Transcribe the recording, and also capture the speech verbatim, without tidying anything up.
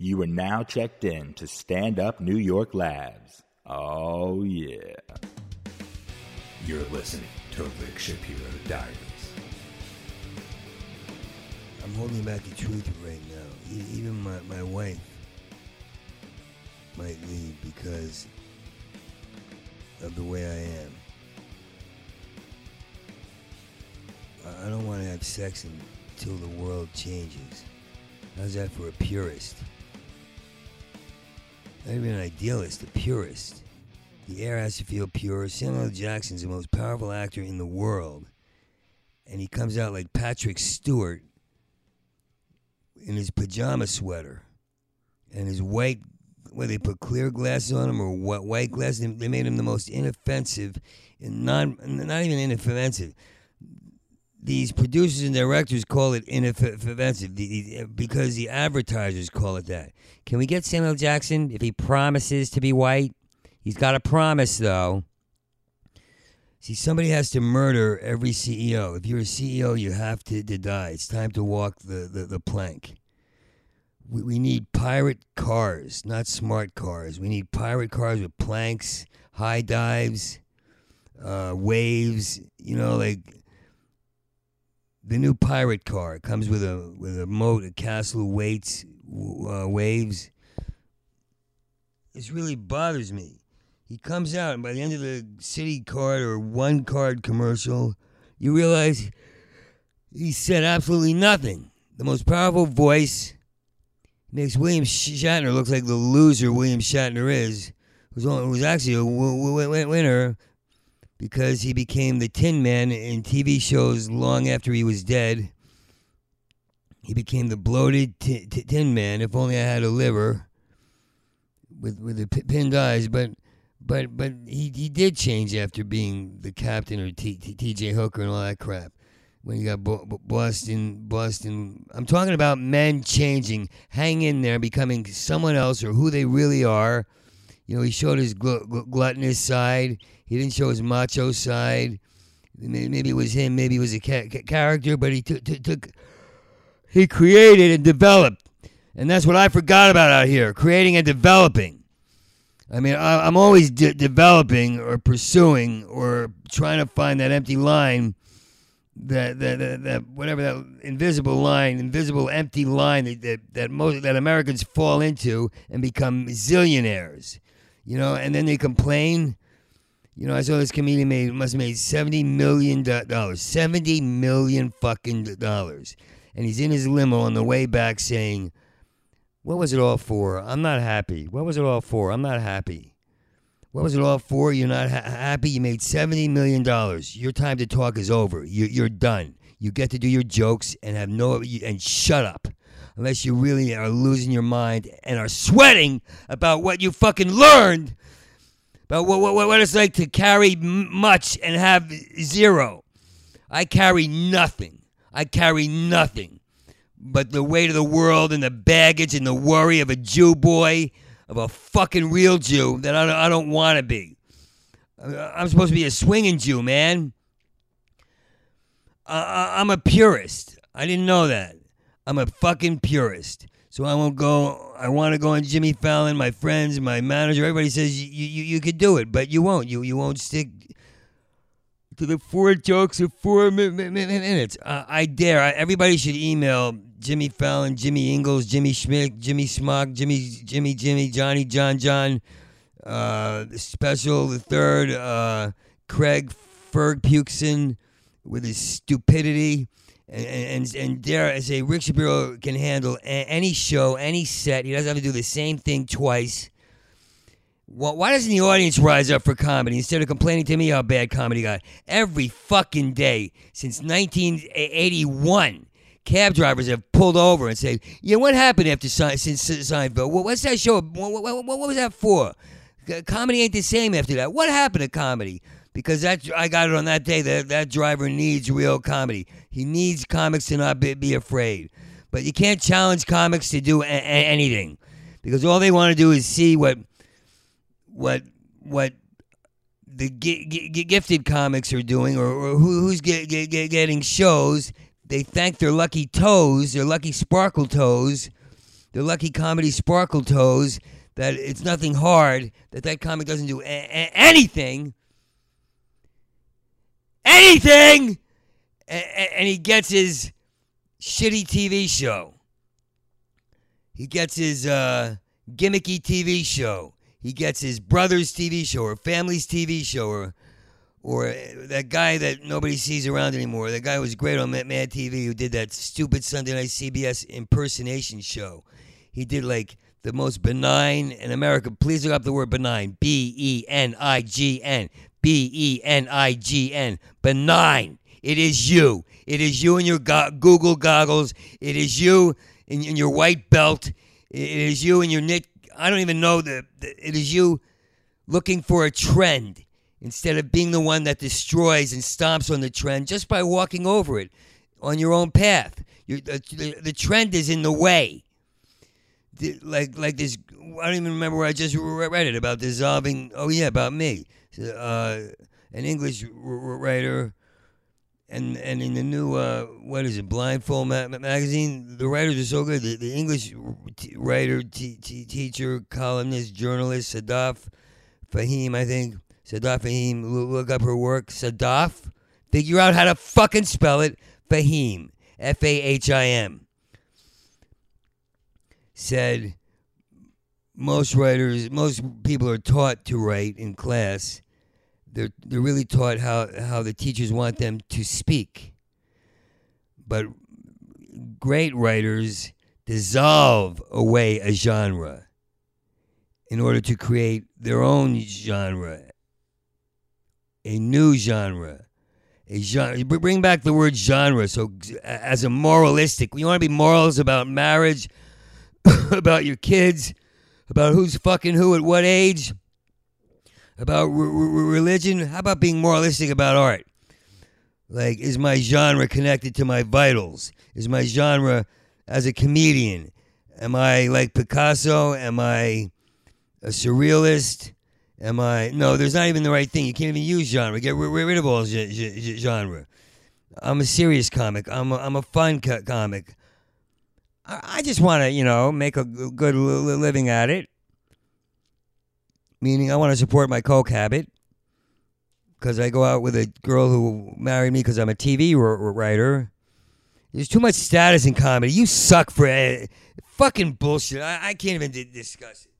You are now checked in to Stand Up New York Labs. Oh, yeah. You're listening to Rick Shapiro Diaries. I'm holding back the truth right now. Even my, my wife might leave because of the way I am. I don't want to have sex until the world changes. How's that for a purist? Not even an idealist, a purist. The air has to feel pure. Samuel Jackson's the most powerful actor in the world. And he comes out like Patrick Stewart in his pajama sweater. And his white, well, they put clear glasses on him or white glasses. They made him the most inoffensive, and non, not even inoffensive. These producers and directors call it inoffensive because the advertisers call it that. Can we get Samuel Jackson if he promises to be white? He's got a promise, though. See, somebody has to murder every C E O. If you're a C E O, you have to, to die. It's time to walk the, the, the plank. We, we need pirate cars, not smart cars. We need pirate cars with planks, high dives, uh, waves, you know, like... The new pirate car, it comes with a with a moat, a castle, weights, uh, waves. This really bothers me. He comes out, and by the end of the city card or one card commercial, you realize he said absolutely nothing. The most powerful voice makes William Shatner look like the loser William Shatner is, who's who's actually a w- w- winner. Because he became the Tin Man in T V shows long after he was dead. He became the bloated t- t- Tin Man. If only I had a liver with with the p- pinned eyes. But but but he, he did change after being the captain or T T T J Hooker and all that crap. When he got bo- Boston Boston, I'm talking about men changing, hang in there, becoming someone else or who they really are. You know, he showed his gl- gl- gluttonous side. He didn't show his macho side. Maybe it was him. Maybe it was a ca- character. But he t- t- took, he created and developed, and that's what I forgot about out here: creating and developing. I mean, I, I'm always de- developing or pursuing or trying to find that empty line, that that that, that whatever that invisible line, invisible empty line that that that, most, that Americans fall into and become zillionaires. You know, and then they complain. You know, I saw this comedian made must have made seventy million dollars. seventy million fucking dollars. And he's in his limo on the way back saying, what was it all for? I'm not happy. What was it all for? I'm not happy. What was it all for? You're not ha- happy? You made seventy million dollars. Your time to talk is over. You're, you're done. You get to do your jokes and have no, and shut up. Unless you really are losing your mind and are sweating about what you fucking learned, about what, what, what it's like to carry much and have zero. I carry nothing. I carry nothing but the weight of the world and the baggage and the worry of a Jew boy, of a fucking real Jew that I don't, I don't want to be. I'm supposed to be a swinging Jew, man. I, I, I'm a purist. I didn't know that. I'm a fucking purist. So I won't go, I want to go on Jimmy Fallon, my friends, my manager, everybody says you you, you could do it, but you won't. You you won't stick to the four jokes of four mi- mi- minutes. Uh, I dare. I, everybody should email Jimmy Fallon, Jimmy Ingalls, Jimmy Schmick, Jimmy Smock, Jimmy, Jimmy, Jimmy, Johnny, John, John, uh, Special, the third, uh, Craig Ferg Pukeson with his stupidity. And, and and dare I say, Rick Shapiro can handle a, any show, any set. He doesn't have to do the same thing twice. Why, why doesn't the audience rise up for comedy instead of complaining to me how bad comedy got? Every fucking day since nineteen eighty-one, cab drivers have pulled over and said, yeah, what happened after Sein- since Seinfeld? What, what's that show? What, what, what, what was that for? Comedy ain't the same after that. What happened to comedy? Because that I got it on that day. That that driver needs real comedy. He needs comics to not be, be afraid. But you can't challenge comics to do a- a- anything, because all they want to do is see what what what the g- g- gifted comics are doing, or, or who, who's g- g- g- getting shows. They thank their lucky toes, their lucky sparkle toes, the lucky comedy sparkle toes that it's nothing hard, that that comic doesn't do a- a- anything, anything, a- a- and he gets his shitty T V show. He gets his uh, gimmicky T V show. He gets his brother's T V show or family's T V show or or that guy that nobody sees around anymore. That guy who was great on Mad T V who did that stupid Sunday night C B S impersonation show. He did like the most benign in America. Please look up the word benign. B E N I G N. B E N I G N. Benign. It is you. It is you in your go- Google goggles. It is you in, in your white belt. It is you in your knit. I don't even know the, the. It is you looking for a trend instead of being the one that destroys and stomps on the trend just by walking over it on your own path. You're, the, the, the trend is in the way. The, like like this. I don't even remember where I just read it about dissolving. Oh yeah, about me, uh, an English writer. And and in the new, uh, what is it, Blindfold ma- magazine, the writers are so good. The, the English t- writer, t- t- teacher, columnist, journalist, Sadaf Fahim, I think. Sadaf Fahim, L- look up her work. Sadaf, figure out how to fucking spell it. Fahim, F A H I M. Said, most writers, most people are taught to write in class. They're, they're really taught how, how the teachers want them to speak. But great writers dissolve away a genre in order to create their own genre, a new genre. A genre. Bring back the word genre. So as a moralistic, you want to be morals about marriage, about your kids, about who's fucking who at what age, about re- re- religion. How about being moralistic about art? Like, is my genre connected to my vitals? Is my genre as a comedian? Am I like Picasso? Am I a surrealist? Am I... No, there's not even the right thing. You can't even use genre. Get re- rid of all g- g- genre. I'm a serious comic. I'm a, I'm a fun co- comic. I, I just want to, you know, make a good living at it. Meaning I want to support my coke habit because I go out with a girl who married me because I'm a T V writer. There's too much status in comedy. You suck for it. Fucking bullshit. I, I can't even d- discuss it.